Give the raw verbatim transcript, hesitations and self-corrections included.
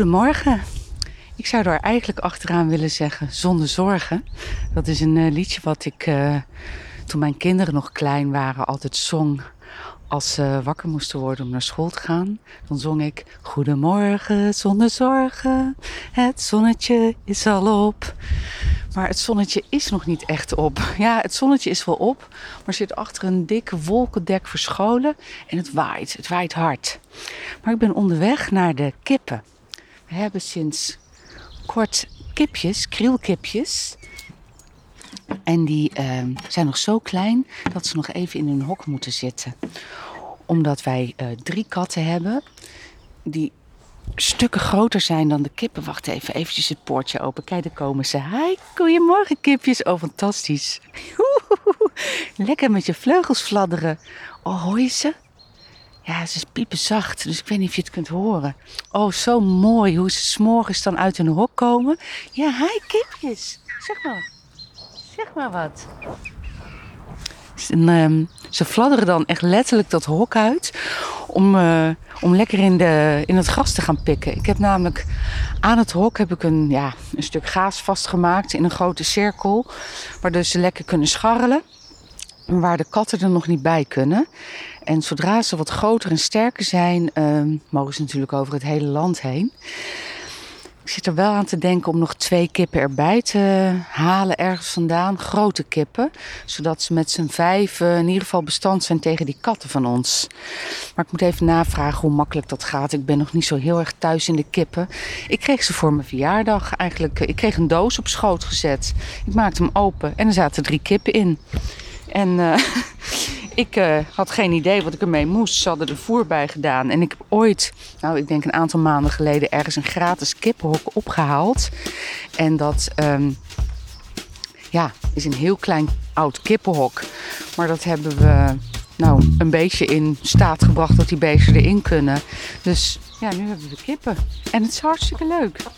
Goedemorgen. Ik zou daar eigenlijk achteraan willen zeggen, zonder zorgen. Dat is een uh, liedje wat ik uh, toen mijn kinderen nog klein waren altijd zong. Als ze wakker moesten worden om naar school te gaan, dan zong ik... Goedemorgen, zonder zorgen, het zonnetje is al op. Maar het zonnetje is nog niet echt op. Ja, het zonnetje is wel op, maar zit achter een dikke wolkendek verscholen. En het waait, het waait hard. Maar ik ben onderweg naar de kippen. We hebben sinds kort kipjes, krielkipjes... En die uh, zijn nog zo klein dat ze nog even in hun hok moeten zitten. Omdat wij uh, drie katten hebben die stukken groter zijn dan de kippen. Wacht even, eventjes het poortje open. Kijk, daar komen ze. Hi, goedemorgen kipjes. Oh, fantastisch. Lekker met je vleugels fladderen. Oh, hoor je ze? Ja, ze is piepenzacht, dus ik weet niet of je het kunt horen. Oh, zo mooi hoe ze 's morgens dan uit hun hok komen. Ja, hi kipjes. Zeg maar. Zeg maar wat. En, um, ze fladderen dan echt letterlijk dat hok uit om, uh, om lekker in, de, in het gras te gaan pikken. Ik heb namelijk aan het hok heb ik een, ja, een stuk gaas vastgemaakt in een grote cirkel. Waardoor ze lekker kunnen scharrelen. Waar de katten er nog niet bij kunnen. En zodra ze wat groter en sterker zijn, um, mogen ze natuurlijk over het hele land heen. Ik zit er wel aan te denken om nog twee kippen erbij te halen ergens vandaan. Grote kippen. Zodat ze met z'n vijf in ieder geval bestand zijn tegen die katten van ons. Maar ik moet even navragen hoe makkelijk dat gaat. Ik ben nog niet zo heel erg thuis in de kippen. Ik kreeg ze voor mijn verjaardag. Eigenlijk, ik kreeg een doos op schoot gezet. Ik maakte hem open en er zaten drie kippen in. En uh, ik uh, had geen idee wat ik ermee moest. Ze hadden er voer bij gedaan. En ik heb ooit, nou ik denk een aantal maanden geleden... ergens een gratis kippenhok opgehaald. En dat um, ja, is een heel klein oud kippenhok. Maar dat hebben we nou een beetje in staat gebracht... dat die beesten erin kunnen. Dus ja, nu hebben we de kippen. En het is hartstikke leuk.